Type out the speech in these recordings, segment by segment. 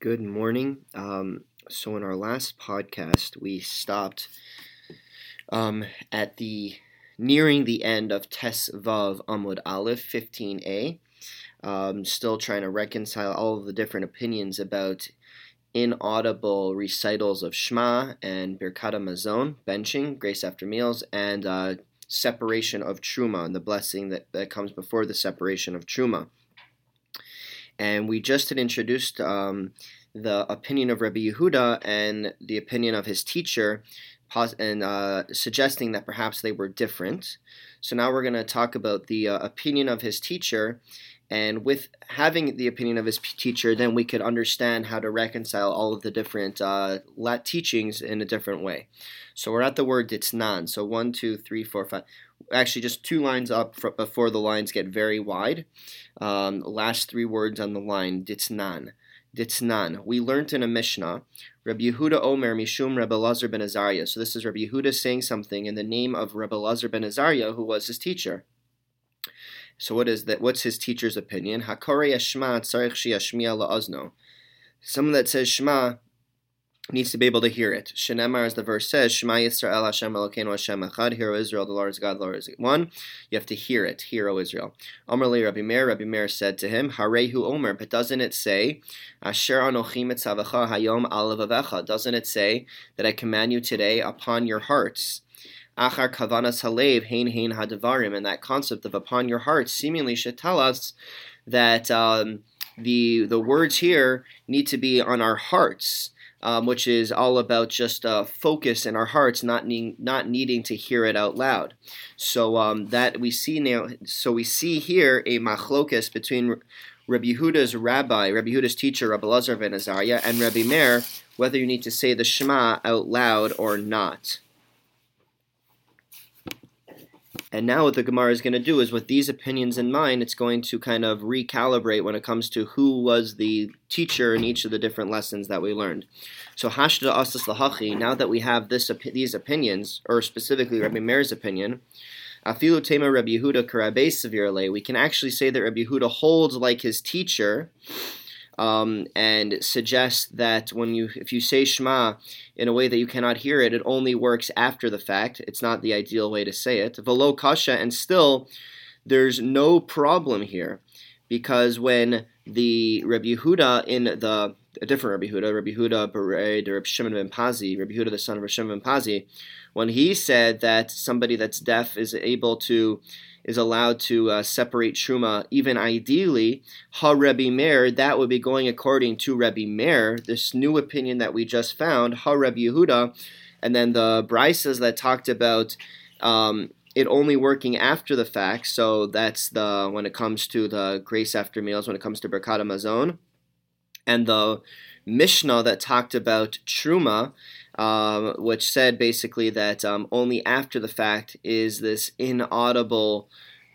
Good morning. So in our last podcast, we stopped at nearing the end of Tes Vav Amud Aleph 15a. Still trying to reconcile all of the different opinions about inaudible recitals of Shema and Birkat HaMazon, benching, grace after meals, and separation of Truma, and the blessing that comes before the separation of Truma. And we just had introduced the opinion of Rabbi Yehuda and the opinion of his teacher, and suggesting that perhaps they were different. So now we're going to talk about the opinion of his teacher. And with having the opinion of his teacher, then we could understand how to reconcile all of the different teachings in a different way. So we're at the word Ditznan. So 1, 2, 3, 4, 5. Actually, just two lines up before the lines get very wide. Last three words on the line, Ditznan. Ditznan. We learned in a Mishnah, Rabbi Yehuda Omer Mishum Rabbi Elazar ben Azariah. So this is Rabbi Yehuda saying something in the name of Rabbi Elazar ben Azariah, who was his teacher. So what is that? What's his teacher's opinion? Hakorei Shema tzarich sheyashmi'a la'ozno. Someone that says Shema needs to be able to hear it. Shenemar, as the verse says, Shema Yisrael Hashem Elokeinu Hashem Echad. Hear, O Israel, the Lord is God, the Lord is one. You have to hear it. Hear, O Israel. Amar li Rabbi Meir. Rabbi Meir said to him, Harehu Omer. But doesn't it say, Asher Anochi mitzavecha hayom al levavecha? Doesn't it say that I command you today upon your hearts? Achar kavanas halev hein hein hadavarim, and that concept of upon your heart seemingly should tell us that the words here need to be on our hearts, which is all about just focus in our hearts, not needing to hear it out loud. So that we see now. So we see here a machlokus between Rabbi Yehuda's teacher, Rabbi Elazar ben Azariah, and Rabbi Meir, whether you need to say the Shema out loud or not. And now what the Gemara is going to do is, with these opinions in mind, it's going to kind of recalibrate when it comes to who was the teacher in each of the different lessons that we learned. So Hashda Asas Lahachi, now that we have these opinions, or specifically Rabbi Meir's opinion, Afilu Tema Rabbi Yehuda Karabei Sevirle, we can actually say that Rabbi Yehuda holds like his teacher, and suggests that if you say Shema in a way that you cannot hear it, it only works after the fact. It's not the ideal way to say it. Velo kasha, and still, there's no problem here, because when the Rabbi Yehuda Rabbi Yehuda berei d'Rabbi Shimon ben Pazi, Rabbi Yehuda the son of Rav Shimon ben Pazi, when he said that somebody that's deaf is allowed to separate Truma, even ideally, ha Rabbi Meir, that would be going according to Rabbi Meir, this new opinion that we just found, ha Rabbi Yehuda, and then the b'raisas that talked about it only working after the fact, so that's when it comes to the grace after meals, when it comes to Birkat HaMazon, and the Mishnah that talked about Truma, which said basically that only after the fact is this inaudible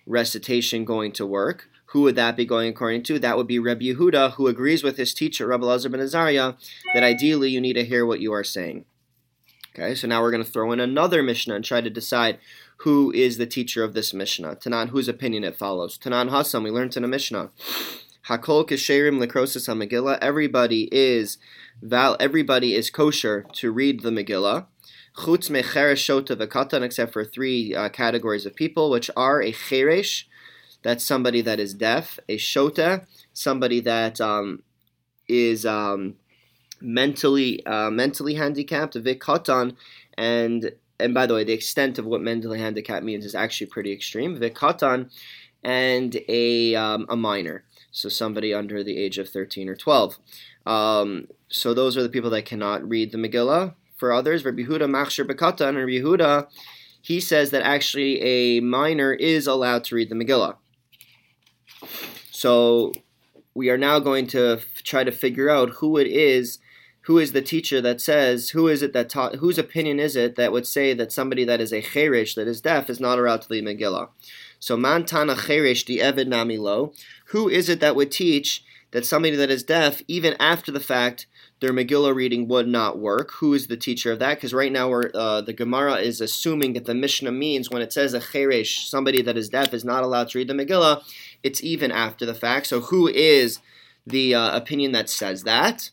recitation going to work. Who would that be going according to? That would be Rabbi Yehuda, who agrees with his teacher, Rabbi Elazar ben Azariah, that ideally you need to hear what you are saying. Okay, so now we're going to throw in another Mishnah and try to decide who is the teacher of this Mishnah. Tanan, whose opinion it follows. Tanan Hassam, we learned in a Mishnah. Hakol kasherim lekrosis ha-Megillah. Everybody is kosher to read the Megillah. Chutz mecherish, shote, v'katan, except for three categories of people, which are a cherish, that's somebody that is deaf, a shote, somebody that is mentally handicapped, v'katan, and by the way, the extent of what mentally handicapped means is actually pretty extreme. V'katan, and a minor. So somebody under the age of 13 or 12. So those are the people that cannot read the Megillah. For others, Rabbi Yehuda machshir b'katan, and Rabbi Yehuda, he says that actually a minor is allowed to read the Megillah. So we are now going to try to figure out who is the teacher that says, whose opinion is it that would say that somebody that is a cherish, that is deaf, is not allowed to read Megillah? So man tana cherish di'eved nami lo. Who is it that would teach that somebody that is deaf, even after the fact, their Megillah reading would not work? Who is the teacher of that? Because right now the Gemara is assuming that the Mishnah means when it says a cherish, somebody that is deaf is not allowed to read the Megillah, it's even after the fact. So who is the opinion that says that.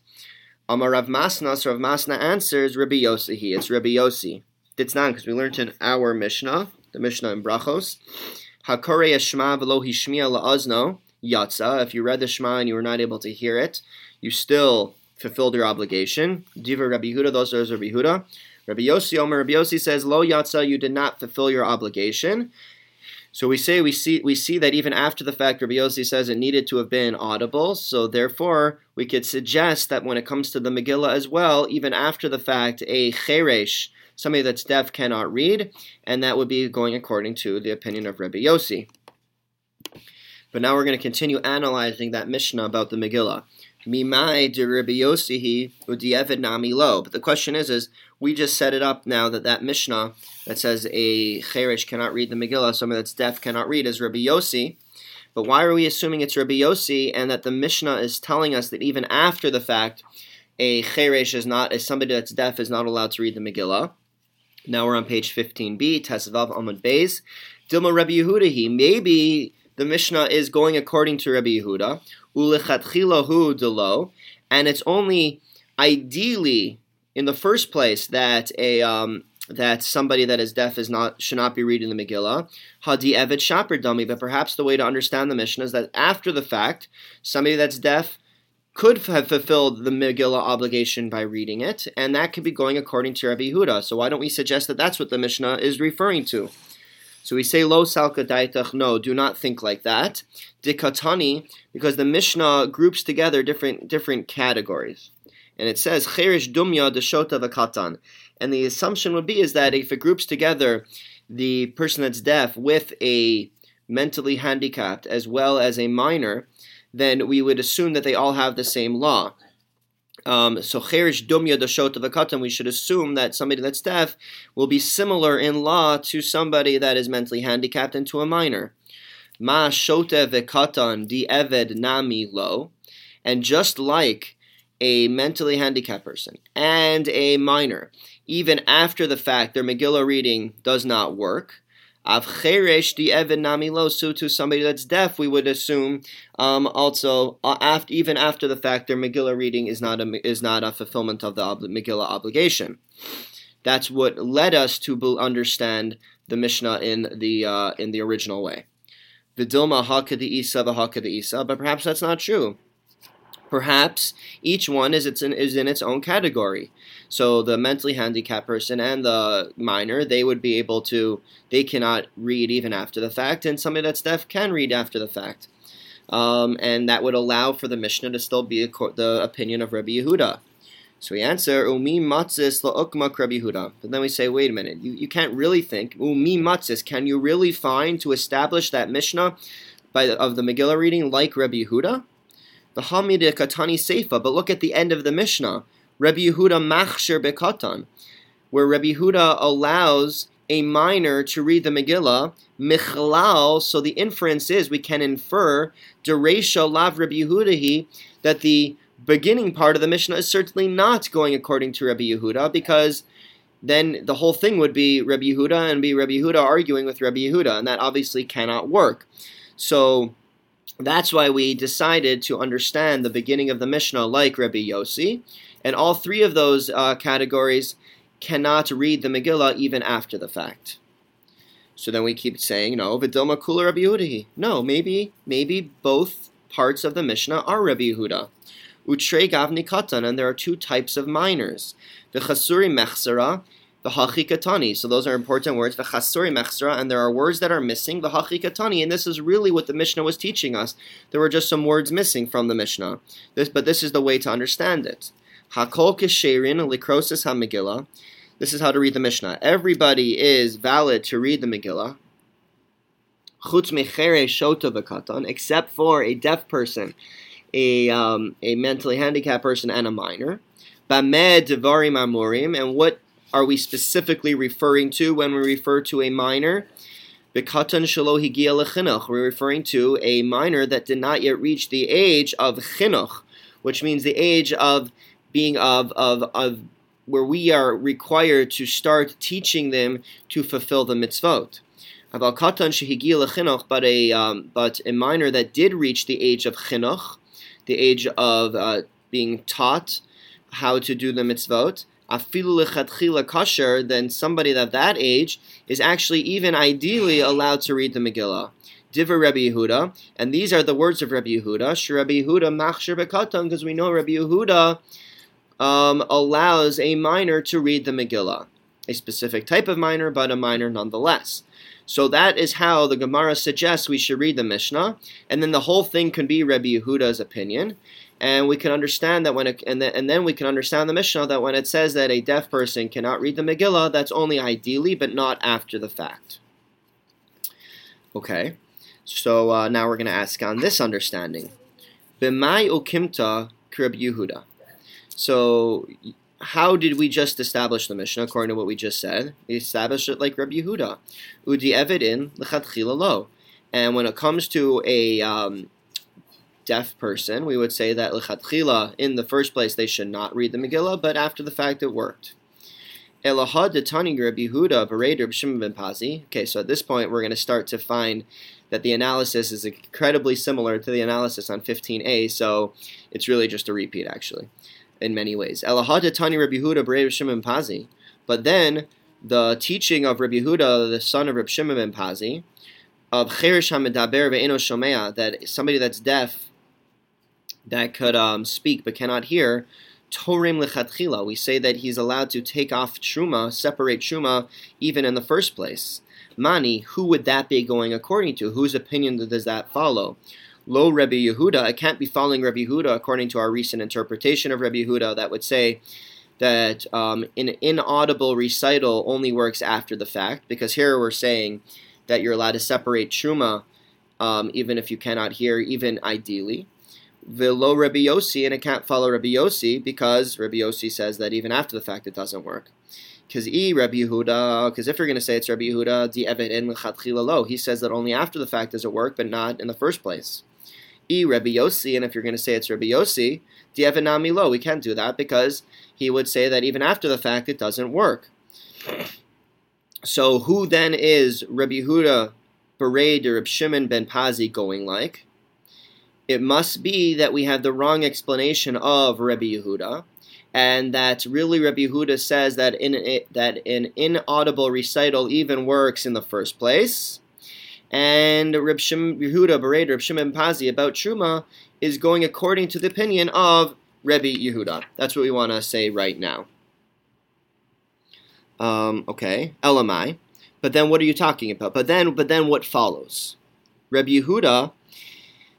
Amar Rav Masna, so Rav Masna answers, Rabbi Yosi, it's Rabbi Yosi. Ditznan, because we learned in our Mishnah, the Mishnah in Brachos, Hakorei Shema v'lo hishmiya la'azno yatsa. If you read the Shema and you were not able to hear it, you still fulfilled your obligation. Divrei Rabbi Yehuda, those are Rabbi Yehuda. Rabbi Yosi, Omer Rabbi Yosi says, lo yatsa, you did not fulfill your obligation. So we see that even after the fact, Rabbi Yosi says it needed to have been audible. So therefore, we could suggest that when it comes to the Megillah as well, even after the fact, a cherish, somebody that's deaf, cannot read, and that would be going according to the opinion of Rabbi Yosi. But now we're going to continue analyzing that Mishnah about the Megillah. Mimai de Rabbi Yosi u'di'evid nami lo. But the question is we just set it up now that Mishnah that says a cherish cannot read the Megillah, somebody that's deaf cannot read, is Rabbi Yosi. But why are we assuming it's Rabbi Yosi and that the Mishnah is telling us that even after the fact, a cherish is somebody that's deaf is not allowed to read the Megillah? Now we're on page 15b, Tes Vav Amud Beis. Dilma Rabbi Yehuda, maybe the Mishnah is going according to Rabbi Yehuda. U'lechatchila hu delo, and it's only ideally in the first place that that somebody that is deaf should not be reading the Megillah. Hadi evet shaper dummy, but perhaps the way to understand the Mishnah is that after the fact, somebody that's deaf could have fulfilled the Megillah obligation by reading it, and that could be going according to Rabbi Yehuda. So why don't we suggest that that's what the Mishnah is referring to? So we say, lo salka daitach, no, do not think like that. Dikatani, because the Mishnah groups together different categories. And it says, cherish dumya de shote v'katan. And the assumption would be is that if it groups together the person that's deaf with a mentally handicapped as well as a minor, then we would assume that they all have the same law. So cherish dumya de shote v'katan, we should assume that somebody that's deaf will be similar in law to somebody that is mentally handicapped and to a minor. Ma shote v'katan di eved nami lo. And just like a mentally handicapped person and a minor, even after the fact, their Megillah reading does not work. Av cheresh di eved nami lo, so to somebody that's deaf, we would assume even after the fact, their Megillah reading is not a fulfillment of the Megillah obligation. That's what led us to understand the Mishnah in the original way. V'dilma hakadisa v'hakadisa, but perhaps that's not true. Perhaps each one is in its own category. So the mentally handicapped person and the minor, they cannot read even after the fact, and somebody that's deaf can read after the fact. And that would allow for the Mishnah to still be the opinion of Rabbi Yehuda. So we answer, Umi matzis la'ukmak Rabbi Yehuda. But then we say, wait a minute, you can't really think, Umi matzis, can you really find to establish that Mishnah of the Megillah reading like Rabbi Yehuda? The Hamid Katani Seifa, but look at the end of the Mishnah, Rabbi Yehuda Machshir Bekatan, where Rabbi Yehuda allows a minor to read the Megillah, Michlal, so the inference is we can infer, Dereisha Lav Rabbi Yehudahi, that the beginning part of the Mishnah is certainly not going according to Rabbi Yehuda, because then the whole thing would be Rabbi Yehuda and be Rabbi Yehuda arguing with Rabbi Yehuda, and that obviously cannot work. So that's why we decided to understand the beginning of the Mishnah like Rabbi Yosi, and all three of those categories cannot read the Megillah even after the fact. So then we keep saying, no, V'dilma kula Rabbi Yehuda. No, maybe both parts of the Mishnah are Rabbi Yehuda. Utrei gavni katan, and there are two types of minors. The Chasuri Mechsara, the hachikatani. So those are important words, the Chasuri Mechsara, and there are words that are missing, the hachikatani, and this is really what the Mishnah was teaching us. There were just some words missing from the Mishnah. But this is the way to understand it. Hakol kesherin likrosis ha-Megillah. This is how to read the Mishnah. Everybody is valid to read the Megillah. Chutz mechere shoto v'katan, except for a deaf person, a mentally handicapped person, and a minor. Bameh devarim amurim, and what are we specifically referring to when we refer to a minor? B'katan shelo higia lechinuch. We're referring to a minor that did not yet reach the age of chinuch, which means the age of being of where we are required to start teaching them to fulfill the mitzvot. Aval katan shehigia lechinuch, but a minor that did reach the age of chinuch. the age of being taught how to do the mitzvot, afilu l'chatchila kosher, then somebody at that age is actually even ideally allowed to read the Megillah. Divrei Rabbi Yehuda, and these are the words of Rabbi Yehuda. She Rabbi Yehuda machshir b'katan, because we know Rabbi Yehuda allows a minor to read the Megillah, a specific type of minor, but a minor nonetheless. So that is how the Gemara suggests we should read the Mishnah, and then the whole thing can be Rabbi Yehuda's opinion, and we can understand that when it, and then we can understand the Mishnah that when it says that a deaf person cannot read the Megillah, that's only ideally, but not after the fact. Okay. So now we're going to ask on this understanding. B'mai ukimta k'Rabbi Yehuda. So how did we just establish the Mishnah according to what we just said? We established it like Rabbi Yehuda. Udi evidin l'chatchila lo. And when it comes to a deaf person, we would say that l'chatchila, in the first place, they should not read the Megillah, but after the fact it worked. Elahad detani Rabbi Yehuda berei d'Rabbi Shimon ben Pazi. Okay, so at this point we're going to start to find that the analysis is incredibly similar to the analysis on 15a, so it's really just a repeat, actually, in many ways. Elahad detani Rabbi Yehuda berei d'Rabbi Shimon ben Pazi. But then the teaching of Rabbi Yehuda, the son of Rabbi Shimon ben Pazi, of cherish hamedaber ve'eno shomea, that somebody that's deaf that could speak but cannot hear. Torem lechatchila. We say that he's allowed to take off Truma, separate Truma, even in the first place. Mani, who would that be going according to? Whose opinion does that follow? Lo Rabbi Yehuda. It can't be following Rabbi Yehuda according to our recent interpretation of Rabbi Yehuda that would say that an inaudible recital only works after the fact, because here we're saying that you're allowed to separate Truma even if you cannot hear, even ideally. Velo Rabbi Yosi, and it can't follow Rabbi Yosi because Rabbi Yosi says that even after the fact it doesn't work. Because Rabbi Yehuda, because if you're going to say it's Rabbi Yehuda, di evidin l'chatchila lo, he says that only after the fact does it work, but not in the first place. Rabbi Yosi, and if you're going to say it's Rabbi Yosi, di evidnami lo, we can't do that because he would say that even after the fact it doesn't work. So who then is Rabbi Yehuda berei d'Rabbi Shimon ben Pazi going like? It must be that we have the wrong explanation of Rabbi Yehuda, and that really Rabbi Yehuda says that an inaudible recital even works in the first place, and Rabbi Yehuda berei d'Rabbi Shimon ben Pazi about Truma is going according to the opinion of Rabbi Yehuda. That's what we want to say right now. Okay, Elamai. But then what are you talking about? But then what follows? Rabbi Yehuda.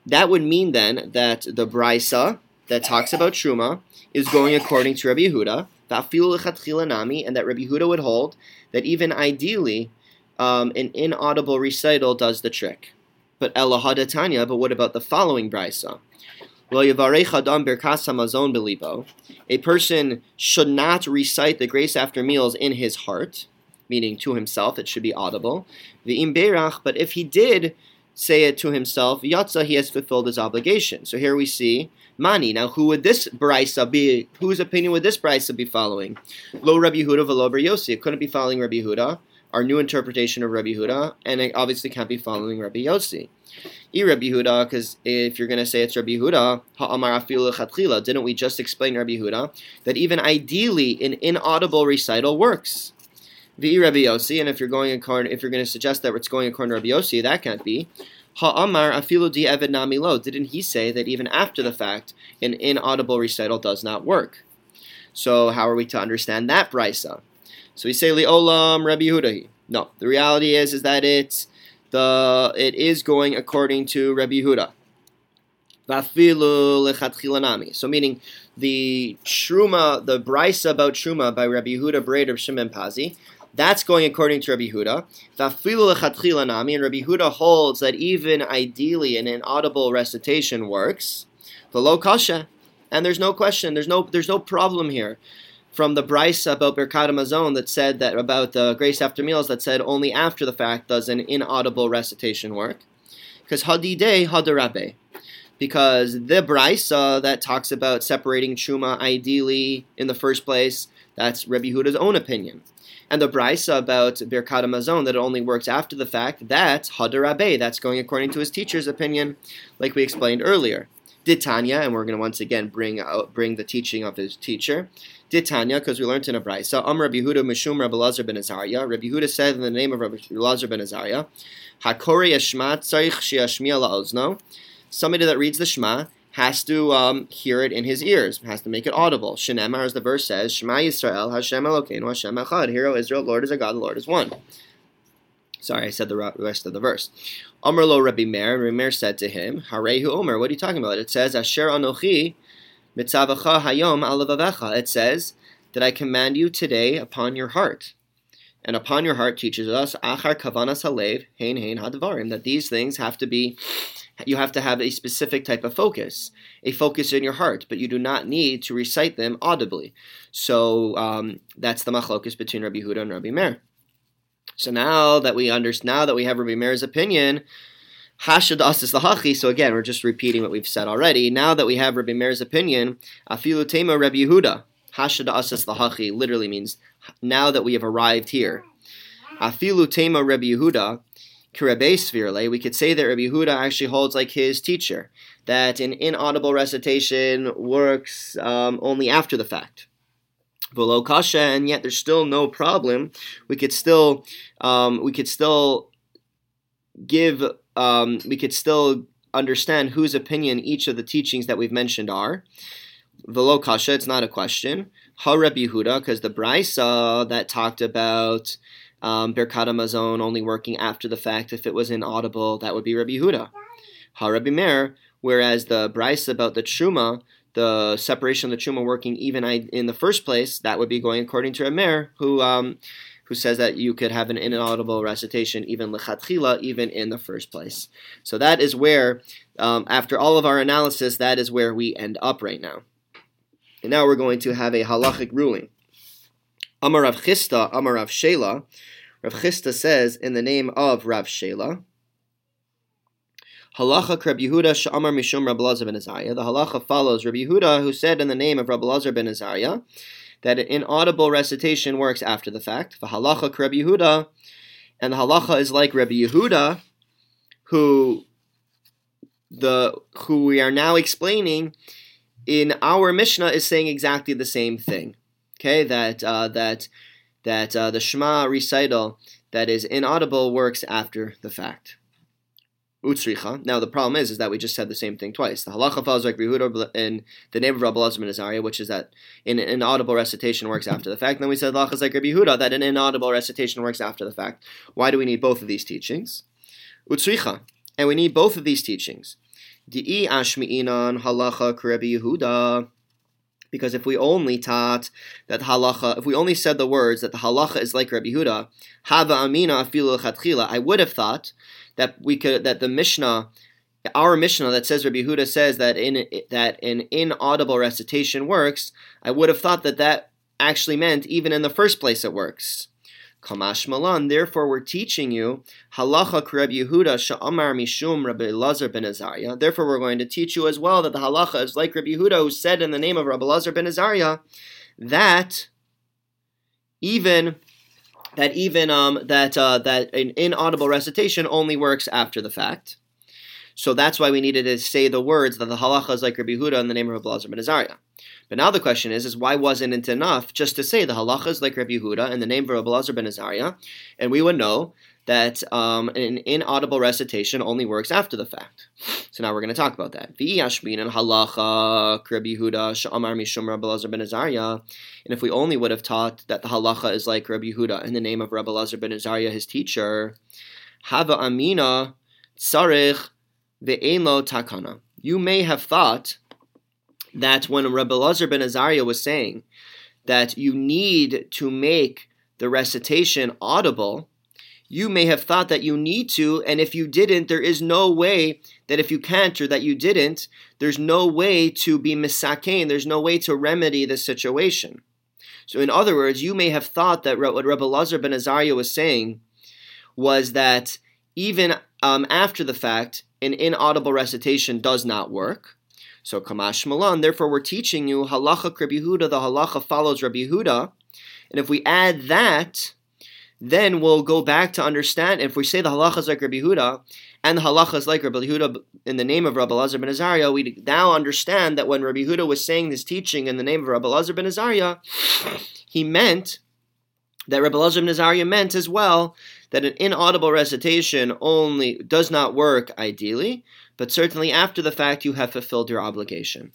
That would mean then that the b'raisa that talks about Truma is going according to Rabbi Yehuda, and that Rabbi Yehuda would hold that even ideally an inaudible recital does the trick. But Elohad Tanya, but what about the following b'raisa? A person should not recite the grace after meals in his heart, meaning to himself, it should be audible. But if he did say it to himself, yatza, he has fulfilled his obligation. So here we see mani. Now who would this b'raisa be, whose opinion would this b'raisa be following? Lo Rabbi Yehuda v'lo Rabbi Yosi. It couldn't be following Rabbi Yehuda, our new interpretation of Rabbi Yehuda, and it obviously can't be following Rabbi Yosi. I Rabbi Yehuda, because if you're going to say it's Rabbi Yehuda, ha'amar afilu l'chatchila, didn't we just explain Rabbi Yehuda that even ideally an inaudible recital works? V'i Rabbi Yosi, and if you're going to suggest that it's going according to Rabbi Yosi, that can't be. Ha'amar afilu di evid nami lo. Didn't he say that even after the fact, an inaudible recital does not work? So how are we to understand that b'raisa? So we say li'olam Rabbi Yehuda. No, the reality is that it is going according to Rabbi Yehuda. V'afilu l'chatchila nami. So meaning, the Truma, the b'raisa about Truma by Rabbi Yehuda berei d'Rabbi Shimon ben Pazi, that's going according to Rabbi Yehuda. V'afilu l'chatchila nami, and Rabbi Yehuda holds that even ideally an inaudible recitation works. V'lo kasha, and there's no question, there's no problem here. From the b'raisa about Birkat HaMazon that said that about the grace after meals that said only after the fact does an inaudible recitation work. Because hadidei hadarabe. Because the b'raisa that talks about separating Truma ideally in the first place, that's Rabbi Yehuda's own opinion. And the b'raisa about Birkat HaMazon that it only works after the fact, that's Hadarabe, that's going according to his teacher's opinion, like we explained earlier. Ditanya, and we're going to once again bring the teaching of his teacher. Ditanya, because we learned in a b'raisa, Rabbi Yehuda mishum Rabbi Elazar ben Azariah. Rabbi Yehuda said in the name of Rabbi Elazar ben Azariah, Hakori Shema tzarich she'ashmi'a la'ozno. Somebody that reads the Shema has to hear it in his ears, has to make it audible. Shenema, as the verse says, Shema Yisrael, Hashem Elokeinu, Hashem Echad. Hear, O Israel, Lord is our God, the Lord is one. Sorry, I said the rest of the verse. Omer lo Rabbi Meir, and Rabbi Meir said to him, Harehu Omer, what are you talking about? It says, Asher Anochi mitzavacha hayom al levavecha. It says that I command you today upon your heart. And upon your heart teaches us, Achar kavanas halev, hein hein hadvarim, that these things have to be, you have to have a specific type of focus, a focus in your heart, but you do not need to recite them audibly. So that's the machlokus between Rabbi Yehuda and Rabbi Meir. So now that we understand, now that we have Rabbi Meir's opinion, Hashadas is the hachi. So again, we're just repeating what we've said already. Now that we have Rabbi Meir's opinion, afilu tema Rabbi Yehuda. Hashadas is the hachi literally means now that we have arrived here. Afilu tema Rabbi Yehuda. We could say that Rabbi Yehuda actually holds like his teacher, that an inaudible recitation works only after the fact. V'lo kasha, and yet there's still no problem. We could still understand whose opinion each of the teachings that we've mentioned are. V'lo kasha, it's not a question. Ha Rabbi Yehuda, because the b'raisa that talked about Birkat HaMazon only working after the fact, if it was inaudible, that would be Rabbi Yehuda. Ha Rabbi Meir, whereas the b'raisa about the Truma, the separation of the Truma working even in the first place, that would be going according to Rabbi Meir, who says that you could have an inaudible recitation even l'chatchila, even in the first place. So that is where, after all of our analysis, that is where we end up right now. And now we're going to have a halachic ruling. Amar Rav Chista, Amar Rav Shela. Rav Chista says, in the name of Rav Shela, Halacha Rabbi Yehuda she'amar mishum Rabbi Elazar ben Azariah. The halacha follows Rabbi Yehuda, who said in the name of Rabbi Elazar ben Azariah that an inaudible recitation works after the fact. V'halacha Rabbi Yehuda, and the halacha is like Rabbi Yehuda, who we are now explaining in our Mishnah is saying exactly the same thing. Okay, that the Shema recital that is inaudible works after the fact. Utsricha. Now the problem is that we just said the same thing twice. The halacha follows like Yehuda in the name of Rabbi Elazar ben Azariah, which is that an inaudible recitation works after the fact. And then we said halacha is like Rabbi Yehuda, that an inaudible recitation works after the fact. Why do we need both of these teachings? Utsricha, and we need both of these teachings. Di'i ashmi'inan halacha k'Rabbi Yehuda. Because if we only taught that halacha, if we only said the words that the halacha is like Rabbi Yehuda, hava amina afilu l'chatchila, I would have thought that the Mishnah, our Mishnah that says Rabbi Yehuda says that an inaudible recitation works, I would have thought that actually meant even in the first place it works. Kamash malan, therefore we're teaching you halacha k'Rabbi Yehuda she'amar mishum Rabbi Elazar ben Azariah. Therefore we're going to teach you as well that the halacha is like Rabbi Yehuda, who said in the name of Rabbi Elazar ben Azariah that even an inaudible recitation only works after the fact. So that's why we needed to say the words that the halacha is like Rabbi Yehuda in the name of Rabbi Elazar ben Azariah. But now the question is why wasn't it enough just to say the halacha is like Rabbi Yehuda in the name of Rabbi Elazar ben Azariah, and we would know that an inaudible recitation only works after the fact. So now we're going to talk about that. V'yashminan halacha k'Rabbi Yehuda she'amar mishum Rabbi Elazar ben Azariah. And if we only would have taught that the halacha is like Rabbi Yehuda in the name of Rabbi Elazar ben Azariah, his teacher, hava amina tzarich ve'ein lo takana. You may have thought that when Rabbi Elazar ben Azariah was saying that you need to make the recitation audible, you may have thought that you need to, and if you didn't, there is no way that if you can't or that you didn't, there's no way to be misakein, there's no way to remedy the situation. So in other words, you may have thought that what Rabbi Elazar ben Azariah was saying was that even after the fact, an inaudible recitation does not work. So kamash malan, therefore we're teaching you halacha Rabbi Yehuda, the halacha follows Rabbi Yehuda, and if we add that, then we'll go back to understand, if we say the halacha is like Rabbi Yehuda, and halachas like Rabbi Yehuda in the name of Rabbi Elazar ben Azariah, we now understand that when Rabbi Yehuda was saying this teaching in the name of Rabbi Elazar ben Azariah, he meant that Rabbi Elazar ben Azariah meant as well that an inaudible recitation only does not work ideally, but certainly after the fact you have fulfilled your obligation.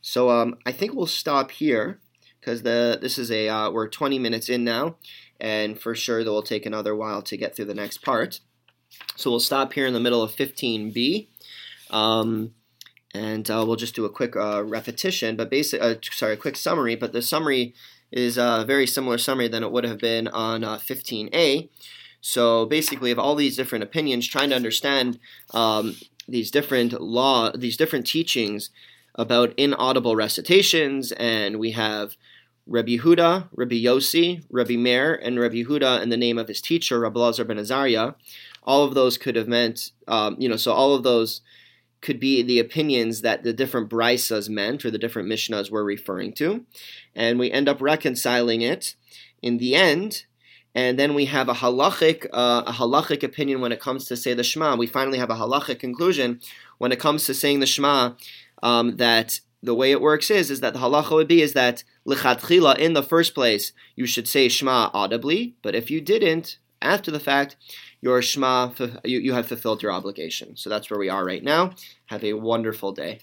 So I think we'll stop here because we're 20 minutes in now, and for sure that will take another while to get through the next part. So we'll stop here in the middle of 15b, and we'll just do a quick repetition, but a quick summary. But the summary is a very similar summary than it would have been on 15a. So basically, of all these different opinions, trying to understand these different teachings about inaudible recitations, and we have Rabbi Yehuda, Rabbi Yosi, Rabbi Meir, and Rabbi Yehuda in the name of his teacher, Rabbi Elazar ben Azariah. All of those could have meant, so all of those could be the opinions that the different b'raisas meant, or the different Mishnahs were referring to, and we end up reconciling it in the end. And then we have a halachic opinion when it comes to say the Shema. We finally have a halachic conclusion when it comes to saying the Shema. That the way it works is that the halacha would be is that l'chatchila in the first place you should say Shema audibly, but if you didn't after the fact, your Shema you have fulfilled your obligation. So that's where we are right now. Have a wonderful day.